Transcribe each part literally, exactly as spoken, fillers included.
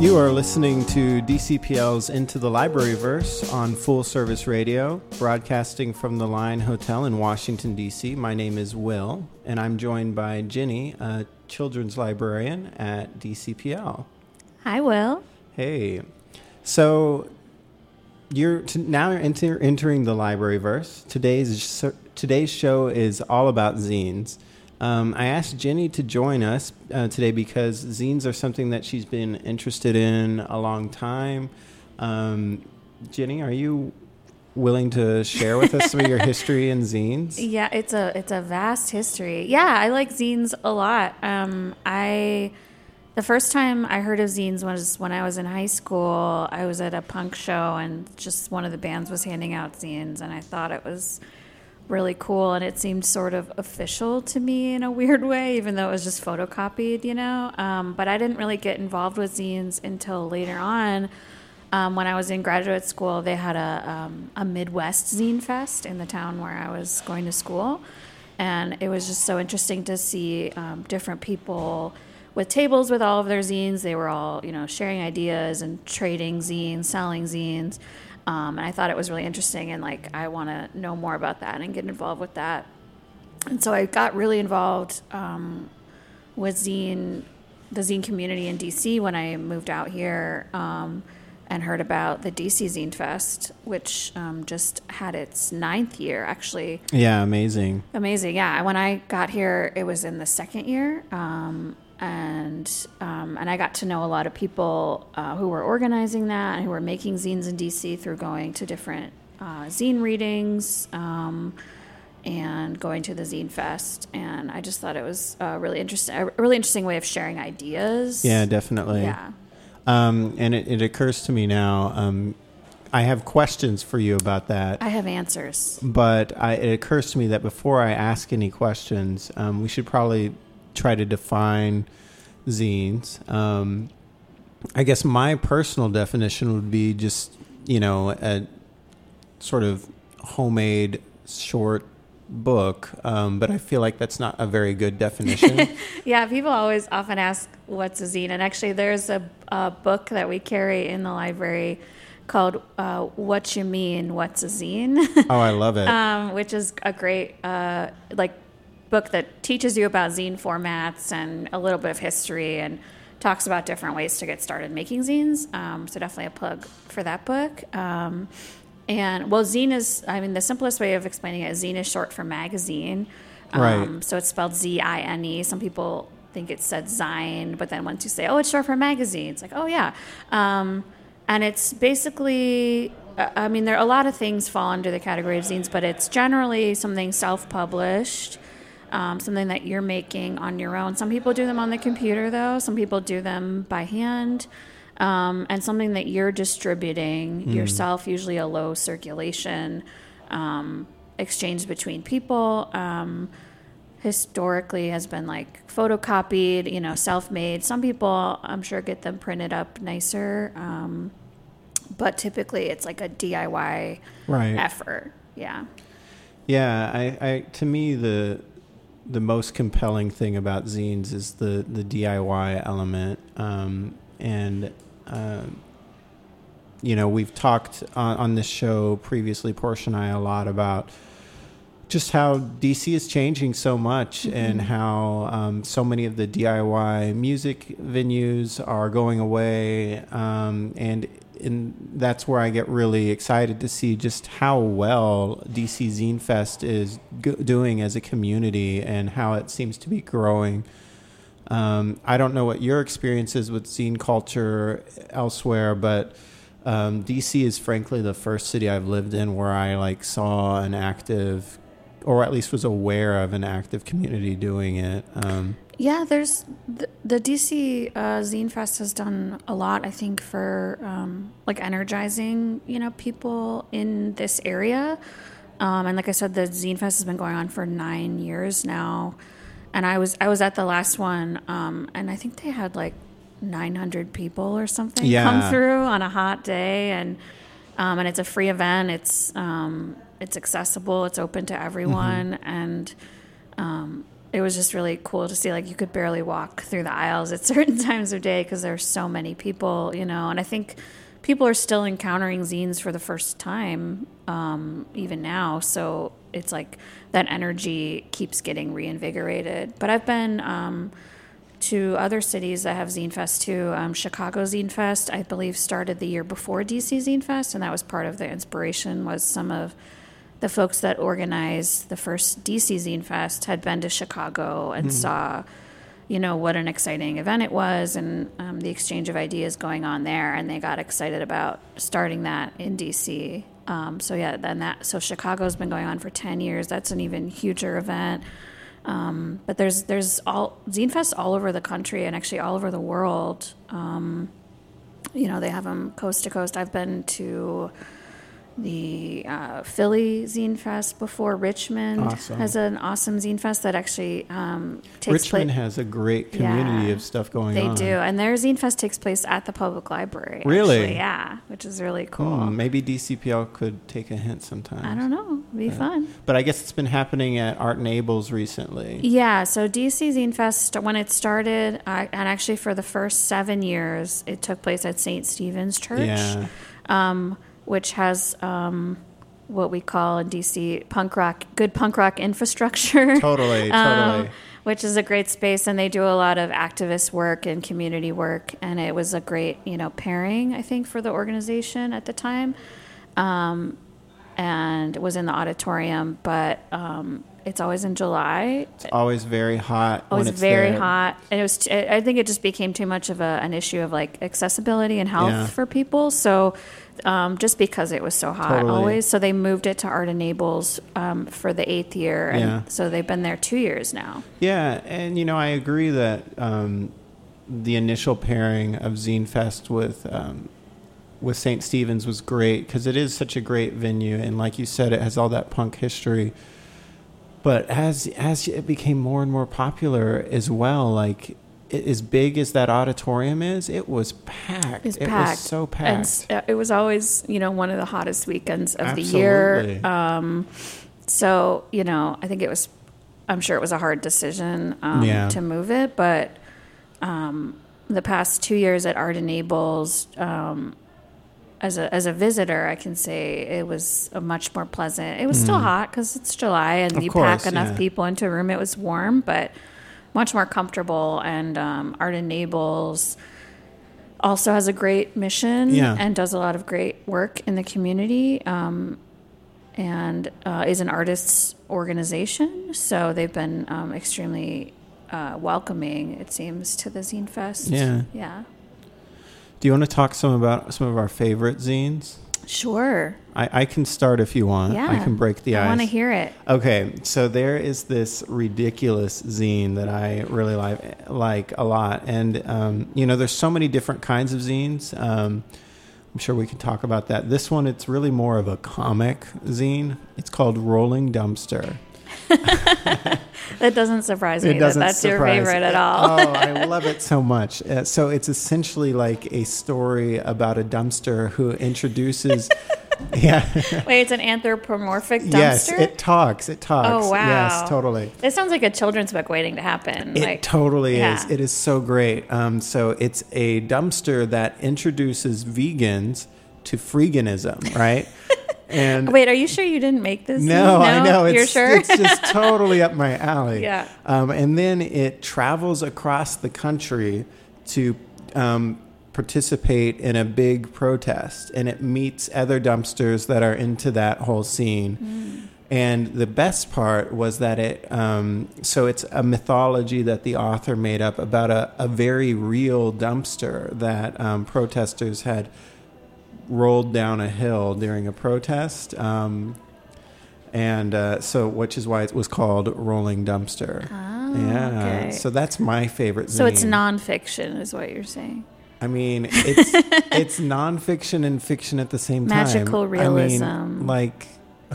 You are listening to D C P L's Into the Libraryverse on Full Service Radio, broadcasting from the Line Hotel in Washington, D C My name is Will, and I'm joined by Jenny, a children's librarian at D C P L. Hi, Will. Hey. So you're t- now you're enter- entering the Libraryverse. Today's sh- today's show is all about zines. Um, I asked Jenny to join us uh, today because zines are something that she's been interested in a long time. Um, Jenny, are you willing to share with us some of your history in zines? Yeah, it's a it's a vast history. Yeah, I like zines a lot. Um, I the first time I heard of zines was when I was in high school. I was at a punk show and just one of the bands was handing out zines, and I thought it was really cool, and it seemed sort of official to me in a weird way, even though it was just photocopied, you know. Um, but I didn't really get involved with zines until later on. Um, when I was in graduate school, they had a um, a Midwest Zine Fest in the town where I was going to school, and it was just so interesting to see um, different people with tables with all of their zines. They were all, you know, sharing ideas and trading zines, selling zines. Um, and I thought it was really interesting, and like I want to know more about that and get involved with that. And so I got really involved um, with zine, the zine community in D C when I moved out here um, and heard about the D C Zine Fest, which um, just had its ninth year, actually. Yeah, amazing. Amazing, yeah. When I got here, it was in the second year. Um And um, and I got to know a lot of people uh, who were organizing that and who were making zines in D C through going to different uh, zine readings um, and going to the Zine Fest. And I just thought it was a really interesting, a really interesting way of sharing ideas. Yeah, definitely. Yeah. Um, and it, it occurs to me now, um, I have questions for you about that. I have answers. But I, it occurs to me that before I ask any questions, um, we should probably try to define zines. Um, I guess my personal definition would be just, you know, a sort of homemade short book. Um, but I feel like that's not a very good definition. Yeah, people always often ask, what's a zine? And actually there's a, a book that we carry in the library called uh, What You Mean, What's a Zine? Oh, I love it. Um, which is a great, uh, like, book that teaches you about zine formats and a little bit of history and talks about different ways to get started making zines. Um, so definitely a plug for that book. Um, and well, zine is, I mean, the simplest way of explaining it is zine is short for magazine. Um, right. So it's spelled Z I N E. Some people think it said zine, but then once you say, oh, it's short for magazine, it's like, oh yeah. Um, and it's basically, I mean, there are a lot of things fall under the category of zines, but it's generally something self-published. Um, something that you're making on your own. Some people do them on the computer, though. Some people do them by hand. Um, and something that you're distributing mm. yourself, usually a low circulation um, exchange between people. Um, historically has been like photocopied, you know, self-made. Some people, I'm sure, get them printed up nicer. Um, but typically it's like a D I Y right. effort. Yeah. Yeah. I, I to me, the... the most compelling thing about zines is the, the D I Y element. Um, and, uh, you know, we've talked on, on this show previously, Portia and I, a lot about just how D C is changing so much mm-hmm. and how um, so many of the D I Y music venues are going away. Um, and, and that's where I get really excited to see just how well D C Zine Fest is go- doing as a community and how it seems to be growing. Um, I don't know what your experience is with zine culture elsewhere, but um, D C is frankly the first city I've lived in where I like saw an active, or at least was aware of an active community doing it. Um, Yeah, there's the, the D C uh, Zine Fest has done a lot, I think, for um, like energizing, you know, people in this area. Um, and like I said, the Zine Fest has been going on for nine years now. And I was I was at the last one, um, and I think they had like nine hundred people or something yeah. come through on a hot day, and um, and it's a free event. It's um, it's accessible. It's open to everyone, mm-hmm. and um, it was just really cool to see. Like you could barely walk through the aisles at certain times of day because there are so many people, you know. And I think people are still encountering zines for the first time, um, even now. So it's like that energy keeps getting reinvigorated. But I've been um, to other cities that have Zine Fest too. Um, Chicago Zine Fest, I believe, started the year before D C Zine Fest, and that was part of the inspiration. Was some of the folks that organized the first D C Zine Fest had been to Chicago and mm-hmm. saw, you know, what an exciting event it was, and um, the exchange of ideas going on there, and they got excited about starting that in D C. Um, so yeah, then that, so Chicago's been going on for ten years. That's an even huger event. Um, but there's, there's all Zine Fest all over the country and actually all over the world. Um, you know, they have them coast to coast. I've been to the, uh, Philly Zine Fest before. Richmond awesome. has an awesome Zine Fest that actually, um, takes place. Richmond pla- has a great community yeah, of stuff going they on. They do. And their Zine Fest takes place at the public library. Really? Actually, yeah. Which is really cool. Hmm, maybe D C P L could take a hint sometime. I don't know. It'd be but, fun. But I guess it's been happening at Art and Abel's recently. Yeah. So D C Zine Fest, when it started, I, and actually for the first seven years, it took place at Saint Stephen's Church. Yeah. Um, which has um, what we call in D C punk rock, good punk rock infrastructure. Totally, totally. Um, which is a great space, and they do a lot of activist work and community work, and it was a great, you know, pairing, I think, for the organization at the time, um, and it was in the auditorium, but um, it's always in July. It's always very hot. Always when it's very there. hot, and it was. T- I think it just became too much of a, an issue of like accessibility and health yeah. for people, so. Um, just because it was so hot totally. always. So they moved it to Art and Abel's um, for the eighth year. And yeah. so they've been there two years now. Yeah. And, you know, I agree that um, the initial pairing of Zine Fest with, um, with Saint Stephen's was great because it is such a great venue. And like you said, it has all that punk history. But as as it became more and more popular as well, like, as big as that auditorium is, it was packed. It's it packed. was so packed. And it was always, you know, one of the hottest weekends of Absolutely. the year. Um, so, you know, I think it was, I'm sure it was a hard decision um, yeah. to move it. But um, the past two years at Art and Abel's, um, as a as a visitor, I can say it was a much more pleasant. It was mm. still hot because it's July and of you course, pack enough yeah. people into a room. It was warm, but much more comfortable, and um, Art and Abel's also has a great mission yeah. and does a lot of great work in the community, um, and uh, is an artists' organization. So they've been um, extremely uh, welcoming, it seems, to the Zine Fest. Yeah, yeah. Do you want to talk some about some of our favorite zines? Sure. I, I can start if you want. Yeah. I can break the ice. I want to hear it. Okay. So there is this ridiculous zine that I really like, like a lot. And, um, you know, there's so many different kinds of zines. Um, I'm sure we can talk about that. This one, it's really more of a comic zine. It's called Rolling Dumpster. That doesn't surprise me. It doesn't that that's surprise. your favorite at all. Oh, I love it so much. Uh, so it's essentially like a story about a dumpster who introduces. yeah. Wait, it's an anthropomorphic dumpster? Yes, it talks. It talks. Oh, wow. Yes, totally. This sounds like a children's book waiting to happen. It like, totally yeah. is. It is so great. Um, so it's a dumpster that introduces vegans to freeganism, right? And wait, are you sure you didn't make this? No, no? I know. It's, You're sure? It's just totally up my alley. Yeah. Um, and then it travels across the country to um, participate in a big protest. And it meets other dumpsters that are into that whole scene. Mm. And the best part was that it, um, so it's a mythology that the author made up about a, a very real dumpster that um, protesters had rolled down a hill during a protest, um, and uh, so which is why it was called Rolling Dumpster. Ah. Oh, yeah. Okay. So that's my favorite zine. So it's nonfiction is what you're saying. I mean, it's it's nonfiction and fiction at the same time. Magical realism. I mean, like,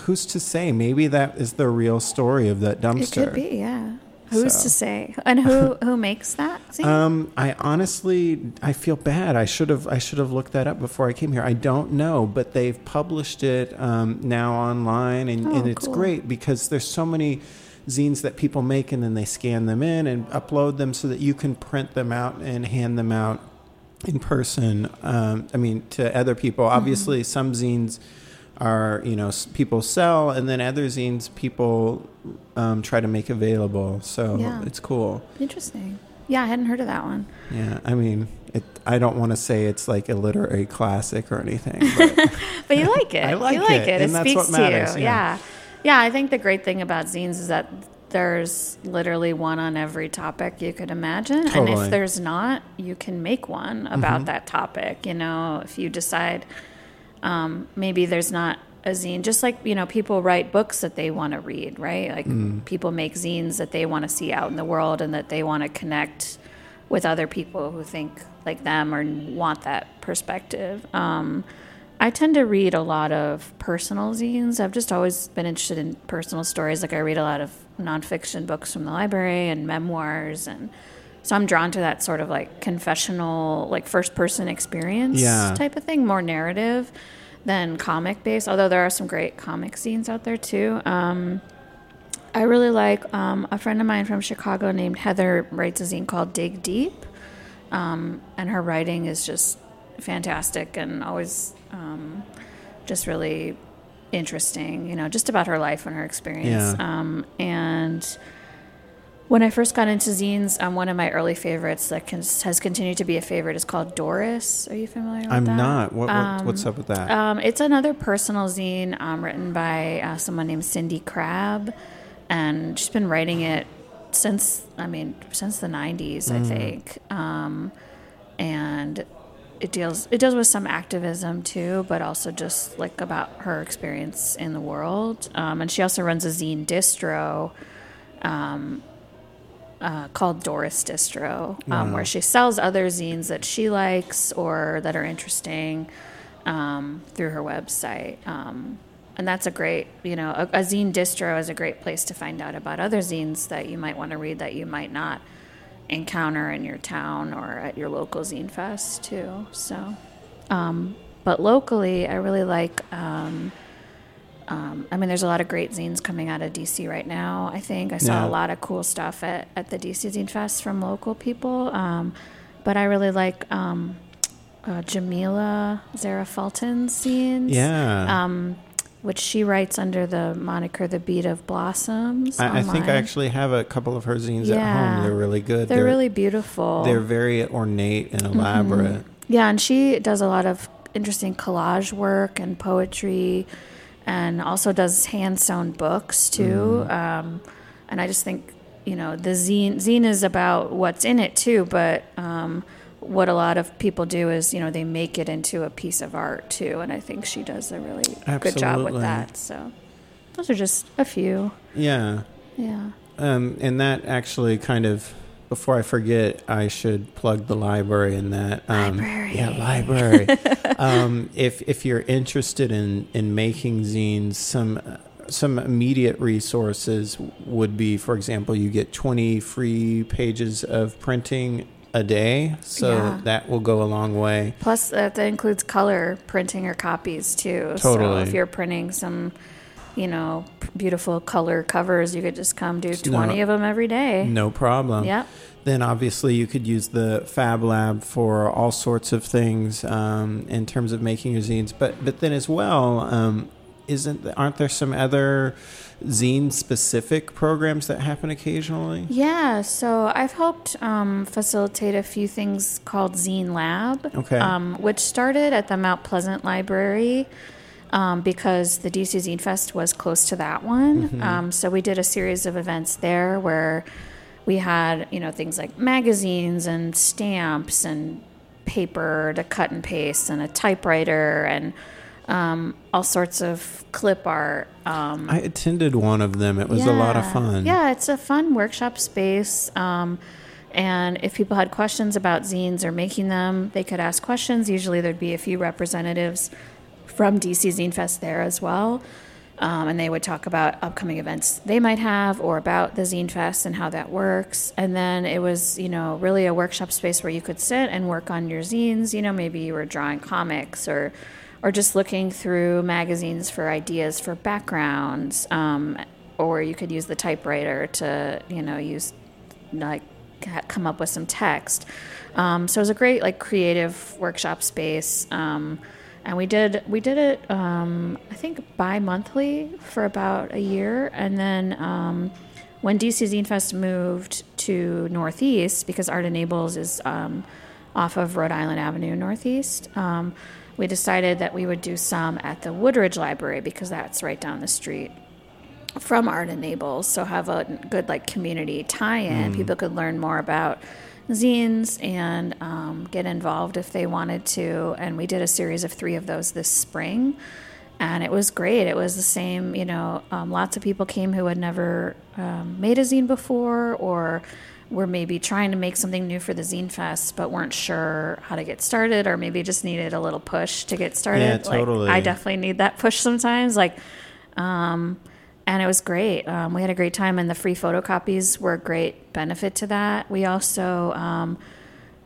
who's to say? Maybe that is the real story of that dumpster. It could be, yeah. Who's so. to say? And who who makes that zine? Um, I honestly, I feel bad. I should have I should have looked that up before I came here. I don't know, but they've published it um, now online, and, oh, and it's cool. Great because there's so many zines that people make, and then they scan them in and upload them so that you can print them out and hand them out in person. Um, I mean, to other people. Obviously, mm-hmm. some zines are, you know, people sell, and then other zines people um, try to make available. So yeah. It's cool. Interesting. Yeah, I hadn't heard of that one. Yeah, I mean, it, I don't want to say it's like a literary classic or anything. But, but you like it. I like, you like it. It, and it that's speaks what matters, to you. Yeah. yeah. Yeah, I think the great thing about zines is that there's literally one on every topic you could imagine. Totally. And if there's not, you can make one about mm-hmm. that topic. You know, if you decide... Um, maybe there's not a zine, just like, you know, people write books that they want to read, right? Like mm. people make zines that they want to see out in the world and that they want to connect with other people who think like them or want that perspective. Um, I tend to read a lot of personal zines. I've just always been interested in personal stories. Like I read a lot of nonfiction books from the library and memoirs, and so I'm drawn to that sort of like confessional, like first person experience yeah. type of thing, more narrative than comic based, although there are some great comic zines out there too. Um, I really like um, a friend of mine from Chicago named Heather writes a zine called Dig Deep, um, and her writing is just fantastic and always um, just really interesting, you know, just about her life and her experience. Yeah. Um, and... When I first got into zines, um, one of my early favorites that can, has continued to be a favorite is called Doris. Are you familiar with I'm that? I'm not. What, what, um, what's up with that? Um, it's another personal zine um, written by uh, someone named Cindy Crab, and she's been writing it since, I mean, since the nineties, mm. I think. Um, and it deals it deals with some activism too, but also just like about her experience in the world. Um, and she also runs a zine distro. Um, Uh, called Doris Distro, um, wow. where she sells other zines that she likes or that are interesting um, through her website. Um, and that's a great, you know, a, a zine distro is a great place to find out about other zines that you might want to read that you might not encounter in your town or at your local zine fest too. So, um, but locally, I really like... Um, Um, I mean, there's a lot of great zines coming out of D C right now, I think. I saw yeah. a lot of cool stuff at, at the D C Zine Fest from local people. Um, but I really like um, uh, Jamila Zara Fulton's zines, yeah. um, which she writes under the moniker The Beat of Blossoms. I, I think I actually have a couple of her zines yeah. at home. They're really good. They're, they're really beautiful. They're very ornate and elaborate. Mm-hmm. Yeah, and she does a lot of interesting collage work and poetry, and also does hand-sewn books, too. Mm. Um, and I just think, you know, the zine, zine is about what's in it, too. But um, what a lot of people do is, you know, they make it into a piece of art, too. And I think she does a really Absolutely. good job with that. So those are just a few. Yeah. Yeah. Um, and that actually kind of... Before I forget, I should plug the library in that. Um, library. Yeah, library. um, if if you're interested in, in making zines, some some immediate resources would be, for example, you get twenty free pages of printing a day. So yeah. that will go a long way. Plus, uh, that includes color printing or copies, too. Totally. So if you're printing some... you know, beautiful color covers, you could just come do twenty no, of them every day. No problem. Yep. Then obviously you could use the Fab Lab for all sorts of things um, in terms of making your zines. But but then as well, um, isn't aren't there some other zine-specific programs that happen occasionally? Yeah, so I've helped um, facilitate a few things called Zine Lab, okay. um, which started at the Mount Pleasant Library, Um, because the D C Zine Fest was close to that one. Mm-hmm. Um, so we did a series of events there where we had, you know, things like magazines and stamps and paper to cut and paste and a typewriter and um, all sorts of clip art. Um, I attended one of them. It was yeah, a lot of fun. Yeah, it's a fun workshop space. Um, and if people had questions about zines or making them, they could ask questions. Usually there'd be a few representatives from D C Zine Fest there as well. Um, and they would talk about upcoming events they might have or about the Zine Fest and how that works. And then it was, you know, really a workshop space where you could sit and work on your zines. You know, maybe you were drawing comics or or just looking through magazines for ideas for backgrounds. Um, or you could use the typewriter to, you know, use, like, come up with some text. Um, so it was a great, like, creative workshop space. Um And we did we did it, um, I think, bi-monthly for about a year. And then um, when D C Zine Fest moved to Northeast, because Art Enables is um, off of Rhode Island Avenue Northeast, um, we decided that we would do some at the Woodridge Library because that's right down the street from Art Enables. So have a good, like, community tie-in. Mm. People could learn more about zines and um, get involved if they wanted to. And we did a series of three of those this spring, and it was great. It was the same, you know, um, lots of people came who had never um, made a zine before or were maybe trying to make something new for the Zine Fest but weren't sure how to get started, or maybe just needed a little push to get started. Yeah, totally. Like, I definitely need that push sometimes. Like, um, and it was great. Um, we had a great time, and the free photocopies were a great benefit to that. We also, um,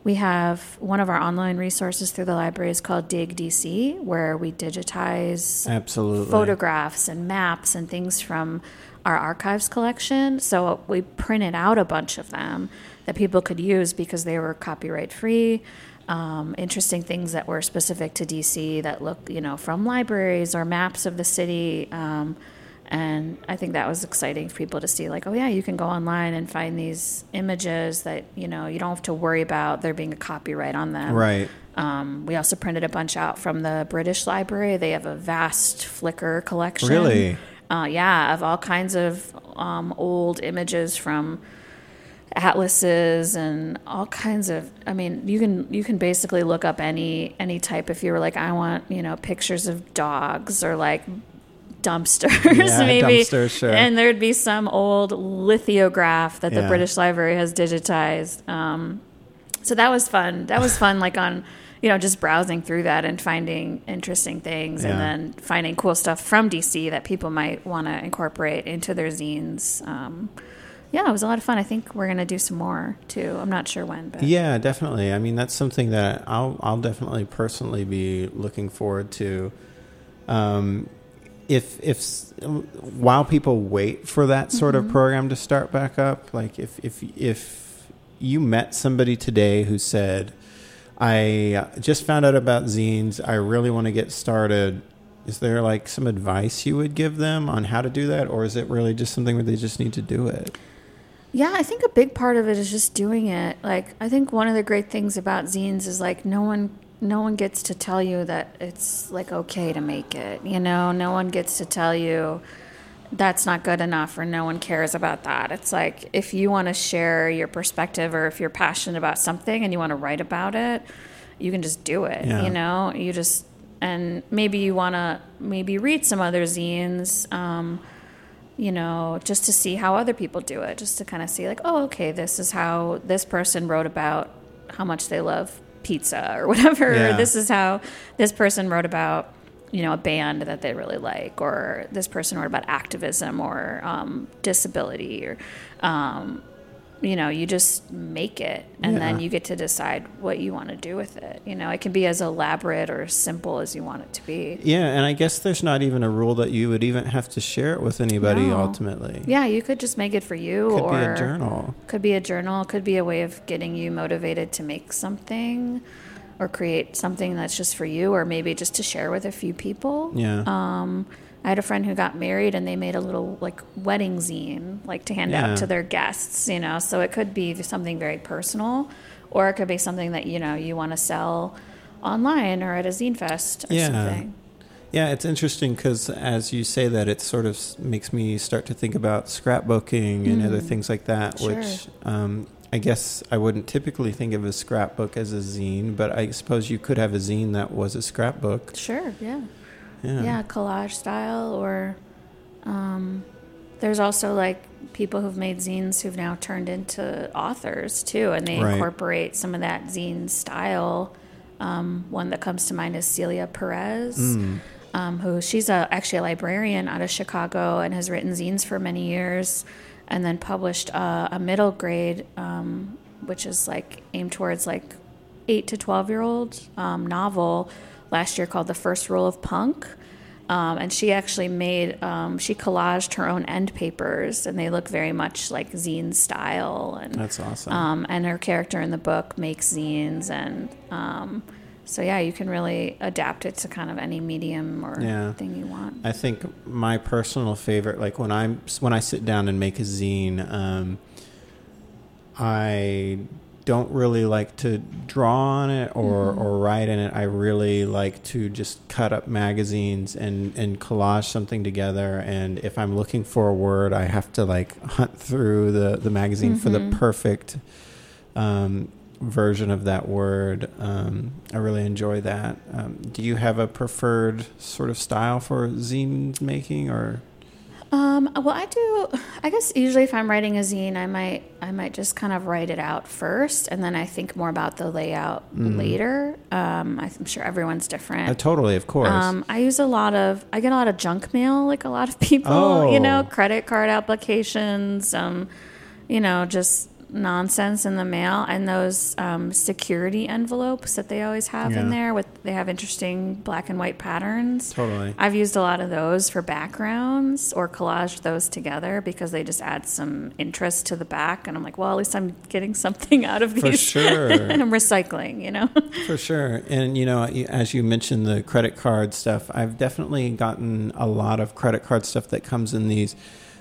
we have one of our online resources through the library is called Dig D C, where we digitize Absolutely. photographs and maps and things from our archives collection. So we printed out a bunch of them that people could use because they were copyright free. Um, interesting things that were specific to D C that look, you know, from libraries or maps of the city. Um, And I think that was exciting for people to see, like, oh, yeah, you can go online and find these images that, you know, you don't have to worry about there being a copyright on them. Right. Um, we also printed a bunch out from the British Library. They have a vast Flickr collection. Really? Uh, yeah, of all kinds of um, old images from atlases and all kinds of, I mean, you can you can basically look up any any type if you were like, I want, you know, pictures of dogs or, like, dumpsters yeah, maybe dumpsters, sure. And there'd be some old lithograph that yeah. the British Library has digitized, um so that was fun that was fun like, on, you know, just browsing through that and finding interesting things yeah. and then finding cool stuff from D C that people might want to incorporate into their zines. um Yeah, it was a lot of fun. I think we're going to do some more, too. I'm not sure when. But. Yeah, definitely. I mean, that's something that I'll I'll definitely personally be looking forward to. Um, if if while people wait for that sort mm-hmm. of program to start back up, like if, if, if you met somebody today who said, I just found out about zines, I really want to get started, is there, like, some advice you would give them on how to do that? Or is it really just something where they just need to do it? Yeah, I think a big part of it is just doing it. Like, I think one of the great things about zines is, like, no one no one gets to tell you that it's, like, okay to make it. You know, no one gets to tell you that's not good enough or no one cares about that. It's like, if you want to share your perspective or if you're passionate about something and you want to write about it, you can just do it. Yeah. You know, you just and maybe you want to maybe read some other zines, um, you know, just to see how other people do it, just to kind of see, like, oh, okay, this is how this person wrote about how much they love pizza or whatever. Yeah. Or this is how this person wrote about, you know, a band that they really like, or this person wrote about activism or um, disability or, um, you know, you just make it and yeah. then you get to decide what you want to do with it. You know, it can be as elaborate or as simple as you want it to be. Yeah. And I guess there's not even a rule that you would even have to share it with anybody no. ultimately. Yeah. You could just make it for you could or be a journal. Could be a journal. Could be a way of getting you motivated to make something or create something that's just for you, or maybe just to share with a few people. Yeah. Um, I had a friend who got married and they made a little, like, wedding zine, like, to hand yeah. out to their guests, you know, so it could be something very personal, or it could be something that, you know, you want to sell online or at a zine fest or yeah. something. Yeah, it's interesting because as you say that, it sort of makes me start to think about scrapbooking mm. and other things like that, sure. which um, I guess I wouldn't typically think of a scrapbook as a zine, but I suppose you could have a zine that was a scrapbook. Sure, yeah. yeah. Yeah, collage style, or um, there's also like people who've made zines who've now turned into authors too, and they right. incorporate some of that zine style. Um, one that comes to mind is Celia Perez, mm. um, who she's a, actually a librarian out of Chicago and has written zines for many years, and then published uh, a middle grade, um, which is like aimed towards like eight to twelve year old um, novel last year called The First Rule of Punk. Um, and she actually made, um, she collaged her own end papers, and they look very much like zine style. And that's awesome. Um, and her character in the book makes zines. And um, so, yeah, you can really adapt it to kind of any medium or yeah. thing you want. I think my personal favorite, like when I'm, when I sit down and make a zine, um, I don't really like to draw on it or, mm-hmm. or write in it. I really like to just cut up magazines and, and collage something together. And if I'm looking for a word, I have to like hunt through the, the magazine mm-hmm. for the perfect um, version of that word. Um, I really enjoy that. Um, do you have a preferred sort of style for zine making, or? Um, well, I do, I guess usually if I'm writing a zine, I might, I might just kind of write it out first, and then I think more about the layout mm. later. Um, I'm sure everyone's different. Uh, totally. Of course. Um, I use a lot of, I get a lot of junk mail, like a lot of people, oh. you know, credit card applications, um, you know, just nonsense in the mail, and those, um, security envelopes that they always have yeah. in there with, they have interesting black and white patterns. Totally. I've used a lot of those for backgrounds, or collaged those together because they just add some interest to the back. And I'm like, well, at least I'm getting something out of these. For sure. And I'm recycling, you know? For sure. And, you know, as you mentioned the credit card stuff, I've definitely gotten a lot of credit card stuff that comes in these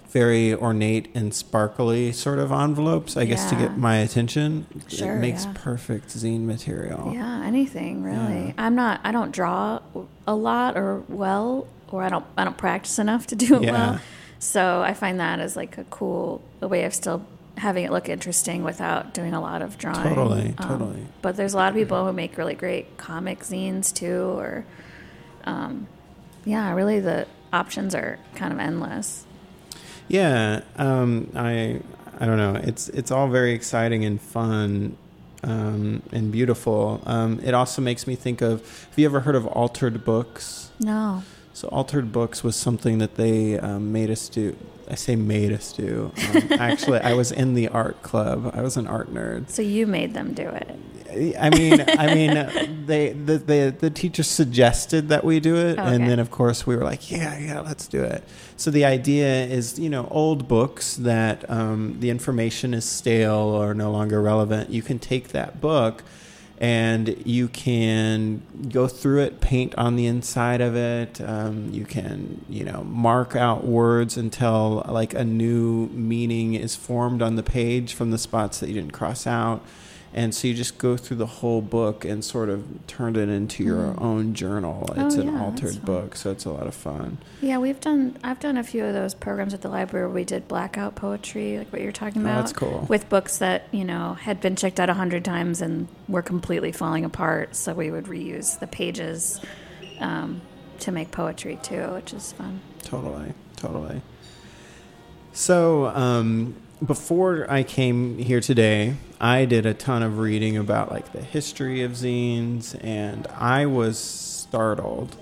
very ornate and sparkly sort of envelopes, I yeah. guess, to get my attention. Sure, it makes yeah. perfect zine material. Yeah, anything really. Yeah. I'm not. I don't draw a lot or well, or I don't. I don't practice enough to do it yeah. well. So I find that as like a cool a way of still having it look interesting without doing a lot of drawing. Totally, um, totally. But there's a lot of people who make really great comic zines too, or um, yeah, really the options are kind of endless. Yeah, um, I I don't know. It's it's all very exciting and fun um, and beautiful. Um, it also makes me think of, have you ever heard of Altered Books? No. So Altered Books was something that they um, made us do. I say made us do. Um, actually, I was in the art club. I was an art nerd. So you made them do it. I mean, I mean, they the, the the teacher suggested that we do it, okay. and then of course we were like, yeah, yeah, let's do it. So the idea is, you know, old books that um, the information is stale or no longer relevant. You can take that book, and you can go through it, paint on the inside of it. Um, you can, you know, mark out words until like a new meaning is formed on the page from the spots that you didn't cross out. And so you just go through the whole book and sort of turn it into your mm. own journal. It's oh, yeah, an altered book, so it's a lot of fun. Yeah, we've done. I've done a few of those programs at the library where we did blackout poetry, like what you're talking about. Oh, that's cool. With books that, you know, had been checked out a hundred times and were completely falling apart, so we would reuse the pages um, to make poetry too, which is fun. Totally, totally. So. Um, Before I came here today, I did a ton of reading about like the history of zines, and I was startled.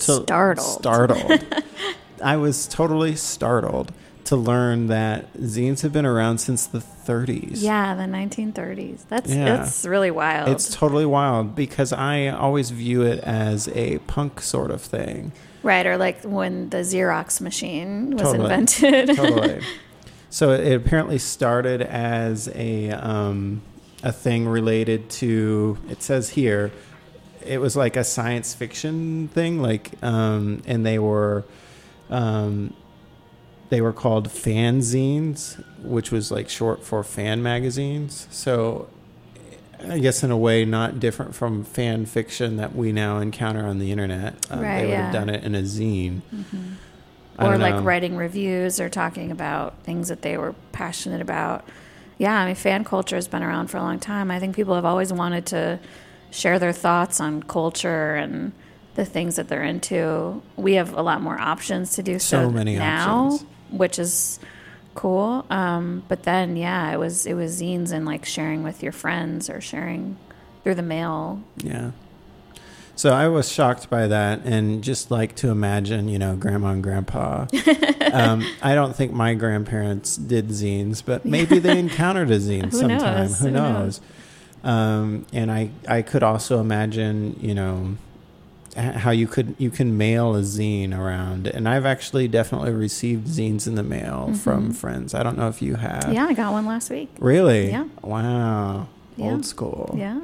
To, startled. Startled. I was totally startled to learn that zines have been around since the thirties. Yeah, the nineteen thirties. That's yeah. that's really wild. It's totally wild because I always view it as a punk sort of thing. Right, or like when the Xerox machine was totally. invented. Totally. So it apparently started as a um, a thing related to, it says here, it was like a science fiction thing, like, um, and they were um, they were called fanzines, which was like short for fan magazines. So I guess in a way not different from fan fiction that we now encounter on the internet. Um, right, they would yeah. have done it in a zine. Mm-hmm. Or like know. writing reviews or talking about things that they were passionate about. Yeah, I mean, fan culture has been around for a long time. I think people have always wanted to share their thoughts on culture and the things that they're into. We have a lot more options to do so, so many now, options. Which is cool. Um, but then, yeah, it was it was zines and like sharing with your friends or sharing through the mail. Yeah. So I was shocked by that, and just like to imagine, you know, grandma and grandpa. um, I don't think my grandparents did zines, but maybe they encountered a zine Who sometime. Knows? Who, Who knows? knows? Um, and I, I could also imagine, you know, how you could you can mail a zine around. And I've actually definitely received zines in the mail mm-hmm. from friends. I don't know if you have. Yeah, I got one last week. Really? Yeah. Wow. Yeah. Old school. Yeah.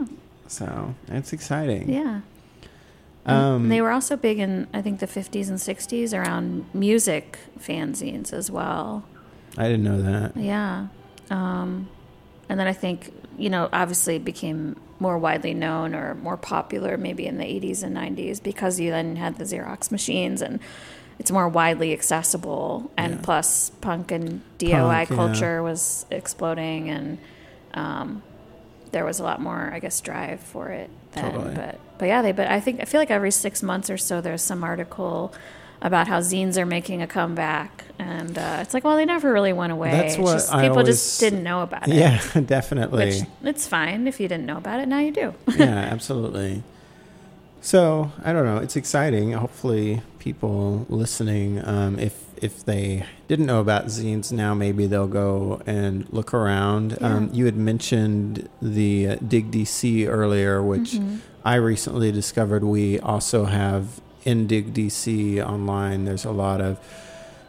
So that's exciting. Yeah. Um, they were also big in, I think, the fifties and sixties around music fanzines as well. I didn't know that. Yeah. Um, and then I think, you know, obviously it became more widely known or more popular maybe in the eighties and nineties because you then had the Xerox machines and it's more widely accessible. And yeah. plus punk and D I Y punk, culture yeah. was exploding, and um, there was a lot more, I guess, drive for it then. Totally. But. But yeah, they. But I think I feel like every six months or so, there's some article about how zines are making a comeback, and uh, it's like, well, they never really went away. That's what just, I people always, just didn't know about it. Yeah, definitely. Which, it's fine if you didn't know about it. Now you do. Yeah, absolutely. So I don't know. It's exciting. Hopefully, people listening, um, if if they didn't know about zines, now maybe they'll go and look around. Yeah. Um, you had mentioned the uh, Dig D C earlier, which. Mm-hmm. I recently discovered we also have in Dig D C online. There's a lot of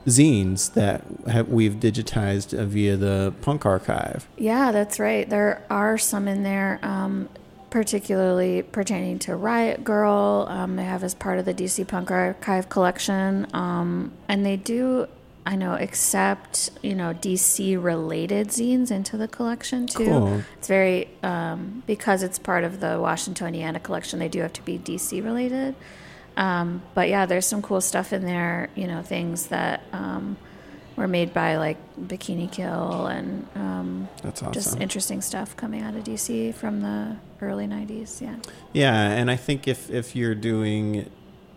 zines that have, we've digitized via the Punk Archive. Yeah, that's right. There are some in there, um, particularly pertaining to Riot Girl. Um, they have as part of the D C Punk Archive collection, um, and they do, I know, accept you know D C related zines into the collection too. Cool. It's very um, because it's part of the Washingtoniana collection. They do have to be D C related, um, but yeah, there's some cool stuff in there. You know, things that um, were made by like Bikini Kill and um, that's awesome. Just interesting stuff coming out of D C from the early nineties. Yeah. Yeah, and I think if if you're doing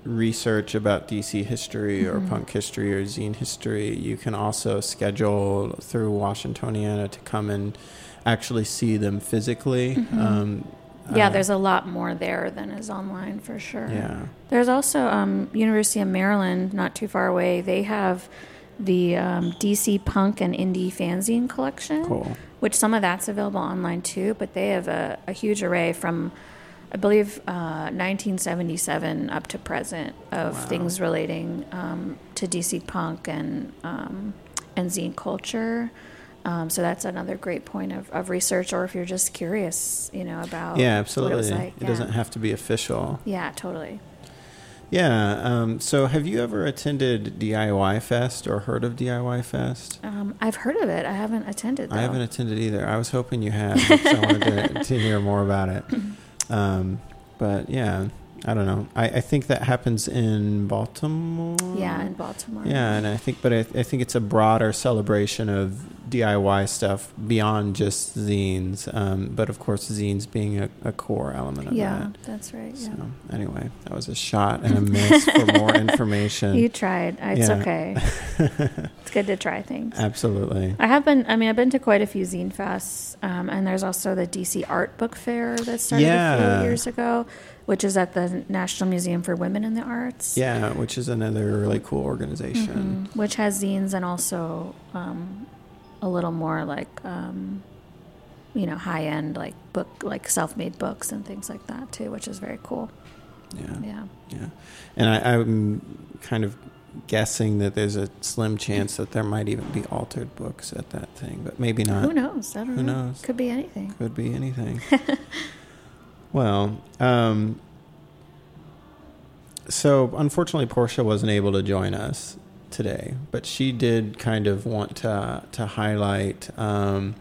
research about D C history or mm-hmm. punk history or zine history, you can also schedule through Washingtoniana to come and actually see them physically. Mm-hmm. Um, yeah, uh, there's a lot more there than is online for sure. Yeah. There's also um, University of Maryland, not too far away. They have the um, D C Punk and Indie Fanzine collection, cool. which some of that's available online too, but they have a, a huge array from I believe uh, nineteen seventy-seven up to present of wow. things relating um, to D C punk and um, and zine culture. Um, so that's another great point of, of research, or if you're just curious, you know, about yeah, absolutely. What it was like. It yeah. doesn't have to be official. Yeah, totally. Yeah. Um, so have you ever attended D I Y Fest or heard of D I Y Fest? Um, I've heard of it. I haven't attended, though. I haven't attended either. I was hoping you had, because I wanted to, to hear more about it. Um, but yeah, I don't know. I, I think that happens in Baltimore. Yeah, in Baltimore. Yeah, and I think, but I, I think it's a broader celebration of D I Y stuff beyond just zines. Um, but of course, zines being a, a core element of yeah, that. Yeah, that's right. Yeah. So anyway, that was a shot and a miss for more information. You tried. It's yeah. okay. It's good to try things. Absolutely. I have been, I mean, I've been to quite a few zine fests. Um, and there's also the D C Art Book Fair that started yeah. a few years ago, which is at the National Museum for Women in the Arts. Yeah, which is another really cool organization. Mm-hmm. Which has zines and also um, a little more like, um, you know, high-end like book, like self-made books and things like that too, which is very cool. Yeah. Yeah. Yeah. And I, I'm kind of guessing that there's a slim chance that there might even be altered books at that thing, but maybe not. Who knows? I don't know. Who knows? Could be anything. Could be anything. Well, um, so unfortunately, Portia wasn't able to join us today, but she did kind of want to to highlight um,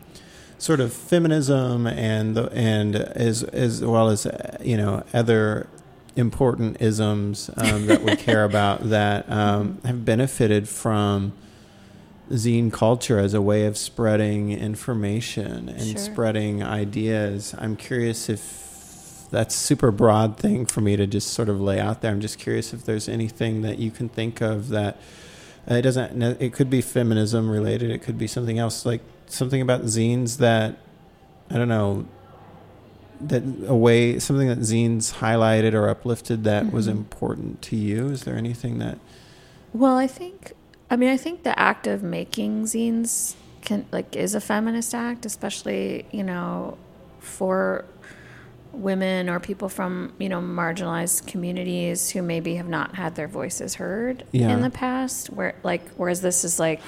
sort of feminism and the, and as as well as you know other important isms um, that we care about that um, have benefited from zine culture as a way of spreading information and sure. spreading ideas. I'm curious if that's super broad thing for me to just sort of lay out there. I'm just curious if there's anything that you can think of that uh, it doesn't, it could be feminism related. It could be something else, like something about zines that, I don't know, that a way, something that zines highlighted or uplifted that mm-hmm. was important to you. Is there anything that? Well, I think, I mean, I think the act of making zines can like is a feminist act, especially, you know, for women or people from, you know, marginalized communities who maybe have not had their voices heard yeah. in the past, where like, whereas this is like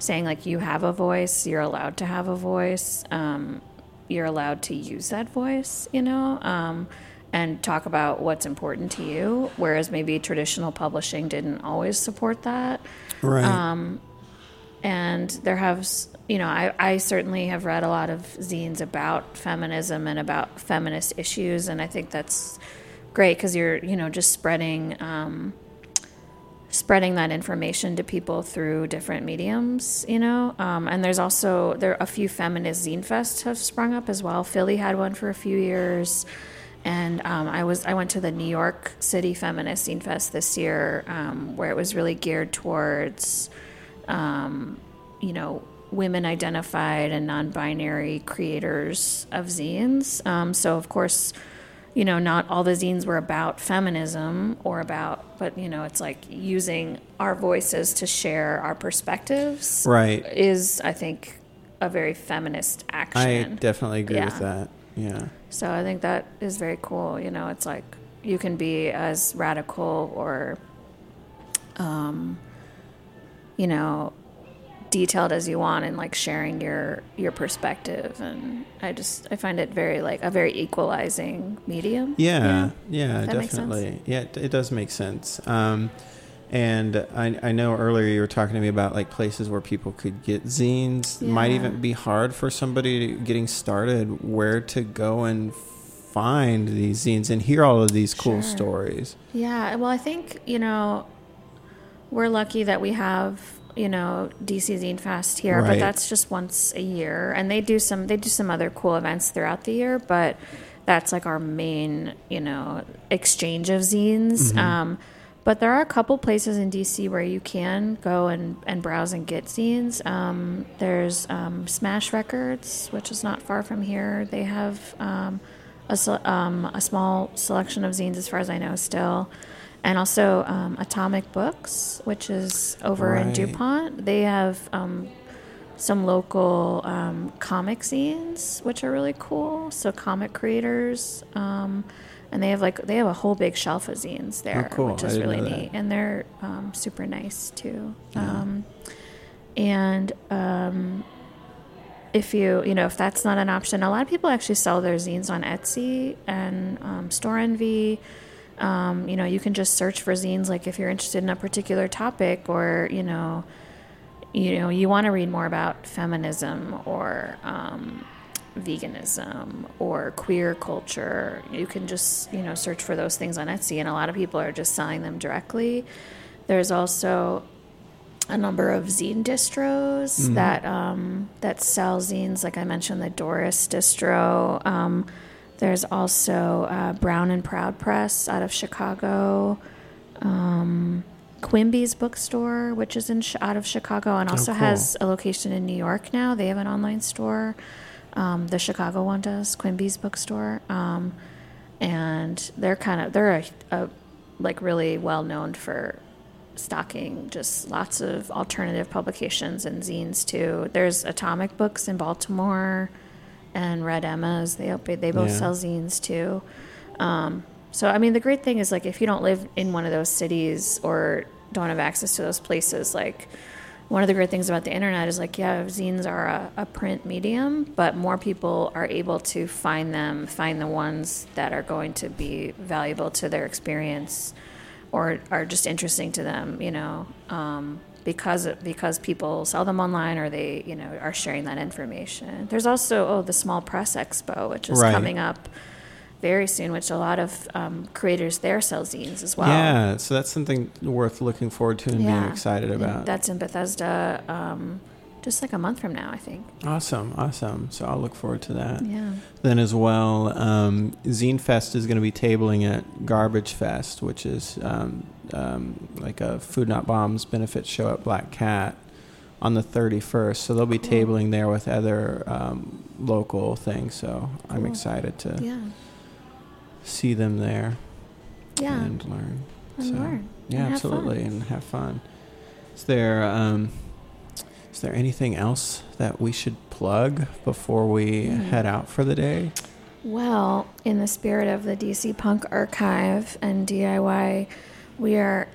saying like, you have a voice, you're allowed to have a voice. Um, you're allowed to use that voice, you know, um, and talk about what's important to you. Whereas maybe traditional publishing didn't always support that. Right. Um, and there have, you know, I, I certainly have read a lot of zines about feminism and about feminist issues. And I think that's great because you're, you know, just spreading, um, spreading that information to people through different mediums, you know? Um, and there's also, there a few feminist zine fests have sprung up as well. Philly had one for a few years. And um, I was I went to the New York City Feminist Zine Fest this year, um, where it was really geared towards, um, you know, women identified and non-binary creators of zines. Um, so, of course, you know, not all the zines were about feminism or about, but, you know, it's like using our voices to share our perspectives. Right. Is, I think, a very feminist action. I definitely agree yeah. with that. Yeah. So I think that is very cool. You know, it's like you can be as radical or, um, you know, detailed as you want and like sharing your your perspective, and I just I find it very like a very equalizing medium. Yeah, yeah, yeah, definitely. Yeah, it, it does make sense. Um, and I I know earlier you were talking to me about like places where people could get zines. Yeah. Might even be hard for somebody getting started where to go and find these zines and hear all of these cool sure. stories. Yeah, well, I think, you know, we're lucky that we have, you know, D C Zine Fest here, right. but that's just once a year. And they do some, they do some other cool events throughout the year, but that's like our main, you know, exchange of zines. Mm-hmm. Um, but there are a couple places in D C where you can go and, and browse and get zines. Um, there's um, Smash Records, which is not far from here. They have um, a, um, a small selection of zines as far as I know still. And also um, Atomic Books, which is over right. in DuPont. They have um, some local um, comic zines, which are really cool. So comic creators, um, and they have like they have a whole big shelf of zines there, oh, cool. which is really neat. And they're um, super nice too. Yeah. Um, and um, if you you know if that's not an option, a lot of people actually sell their zines on Etsy and um, Store Envy. Um, you know, you can just search for zines, like if you're interested in a particular topic or, you know, you know, you want to read more about feminism or um, veganism or queer culture. You can just, you know, search for those things on Etsy, and a lot of people are just selling them directly. There's also a number of zine distros mm-hmm. that um, that sell zines, like I mentioned, the Doris Distro. Um, There's also uh, Brown and Proud Press out of Chicago, um, Quimby's Bookstore, which is in out of Chicago and also oh, cool. has a location in New York now. They have an online store. Um, the Chicago one does, Quimby's Bookstore, um, and they're kind of they're a, a, like really well known for stocking just lots of alternative publications and zines too. There's Atomic Books in Baltimore. And Red Emma's, they they both yeah. sell zines too. Um, so, I mean, the great thing is, like, if you don't live in one of those cities or don't have access to those places, like, one of the great things about the internet is, like, yeah, zines are a, a print medium, but more people are able to find them, find the ones that are going to be valuable to their experience or are just interesting to them, you know, um, because because people sell them online or they, you know, are sharing that information. There's also oh the Small Press Expo, which is right. coming up very soon, which a lot of um, creators there sell zines as well. Yeah, so that's something worth looking forward to and yeah. being excited about. That's in Bethesda. Um, just like a month from now, I think. Awesome. Awesome. So I'll look forward to that. Yeah. Then as well, um, Zine Fest is going to be tabling at Garbage Fest, which is um, um, like a Food Not Bombs benefit show at Black Cat on the thirty-first. So they'll be cool. tabling there with other um, local things. So cool. I'm excited to yeah. see them there yeah. and learn. And so, learn. Yeah, and absolutely. Have and have fun. Is there... Um, Is there anything else that we should plug before we mm. head out for the day? Well, in the spirit of the D C Punk Archive and D I Y, we are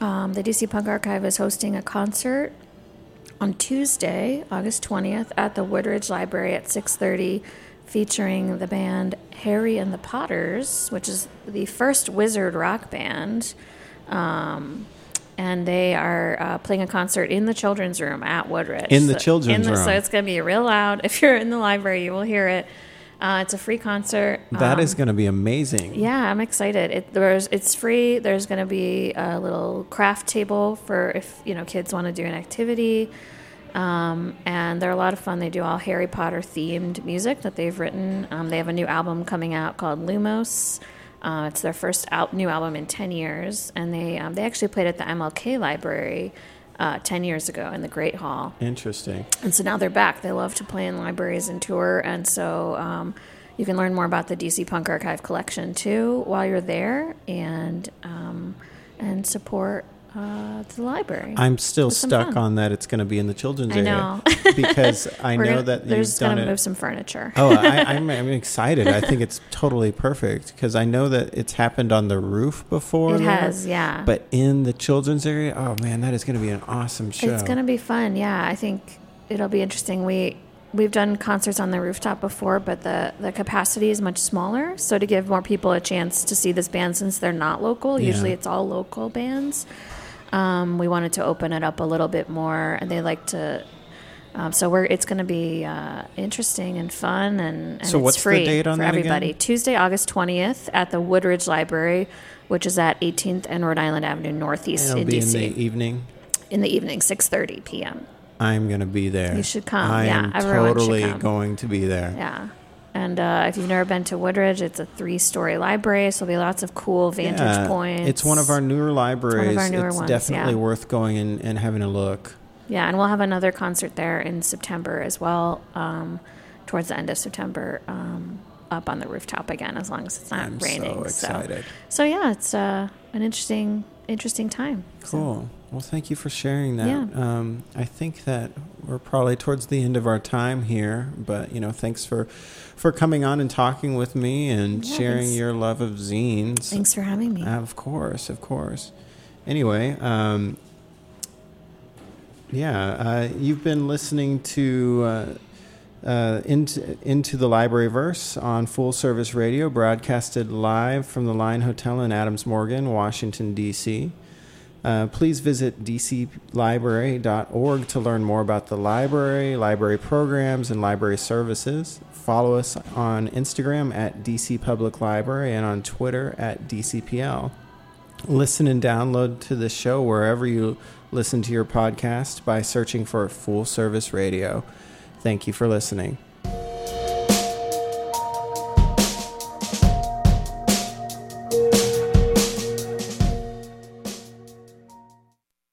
um, the D C Punk Archive is hosting a concert on Tuesday, August twentieth, at the Woodridge Library at six thirty, featuring the band Harry and the Potters, which is the first wizard rock band. Um, And they are uh, playing a concert in the children's room at Woodridge. In the so, children's in the, room. So it's going to be real loud. If you're in the library, you will hear it. Uh, it's a free concert. That um, is going to be amazing. Yeah, I'm excited. It, there's, it's free. There's going to be a little craft table for if you know kids want to do an activity. Um, and they're a lot of fun. They do all Harry Potter themed music that they've written. Um, they have a new album coming out called Lumos. Uh, it's their first al- new album in ten years, and they um, they actually played at the M L K Library uh, ten years ago in the Great Hall. Interesting. And so now they're back. They love to play in libraries and tour, and so um, you can learn more about the D C Punk Archive collection, too, while you're there, and um, and support uh, the library. I'm still stuck fun. on that it's going to be in the children's I know. area, because I know gonna, that you've done gonna it. They're just going to move some furniture. oh, I, I'm, I'm excited. I think it's totally perfect, because I know that it's happened on the roof before. It there, has, yeah. But in the children's area, oh, man, that is going to be an awesome show. It's going to be fun, yeah. I think it'll be interesting. We... We've done concerts on the rooftop before, but the, the capacity is much smaller. So to give more people a chance to see this band, since they're not local, yeah. usually it's all local bands. Um, we wanted to open it up a little bit more, and they like to. Um, so we're it's going to be uh, interesting and fun, and, and so it's what's free the date on for that everybody. Again? Tuesday, August twentieth, at the Woodridge Library, which is at eighteenth and Rhode Island Avenue Northeast in D C. It'll be in the evening. In the evening, six thirty p.m. I'm going to be there. You should come. I yeah, am everyone totally should come. going to be there. Yeah. And uh, if you've never been to Woodridge, it's a three-story library, so there'll be lots of cool vantage yeah, points. It's one of our newer libraries. It's one of our newer it's ones, definitely yeah. worth going and, and having a look. Yeah, and we'll have another concert there in September as well, um, towards the end of September, um, up on the rooftop again, as long as it's not I'm raining. I'm so excited. So, so yeah, it's uh, an interesting, interesting time. Cool. So. Well, thank you for sharing that. Yeah. Um, I think that we're probably towards the end of our time here, but, you know, thanks for, for coming on and talking with me and yeah, sharing thanks. your love of zines. Thanks for having me. Uh, of course, of course. Anyway, um, yeah, uh, you've been listening to... Uh, Uh, into, into the Libraryverse on Full Service Radio, broadcasted live from the Line Hotel in Adams Morgan, Washington, D C. Uh, please visit d c library dot org to learn more about the library, library programs, and library services. Follow us on Instagram at D C Public Library and on Twitter at D C P L. Listen and download to the show wherever you listen to your podcast by searching for Full Service Radio. Thank you for listening.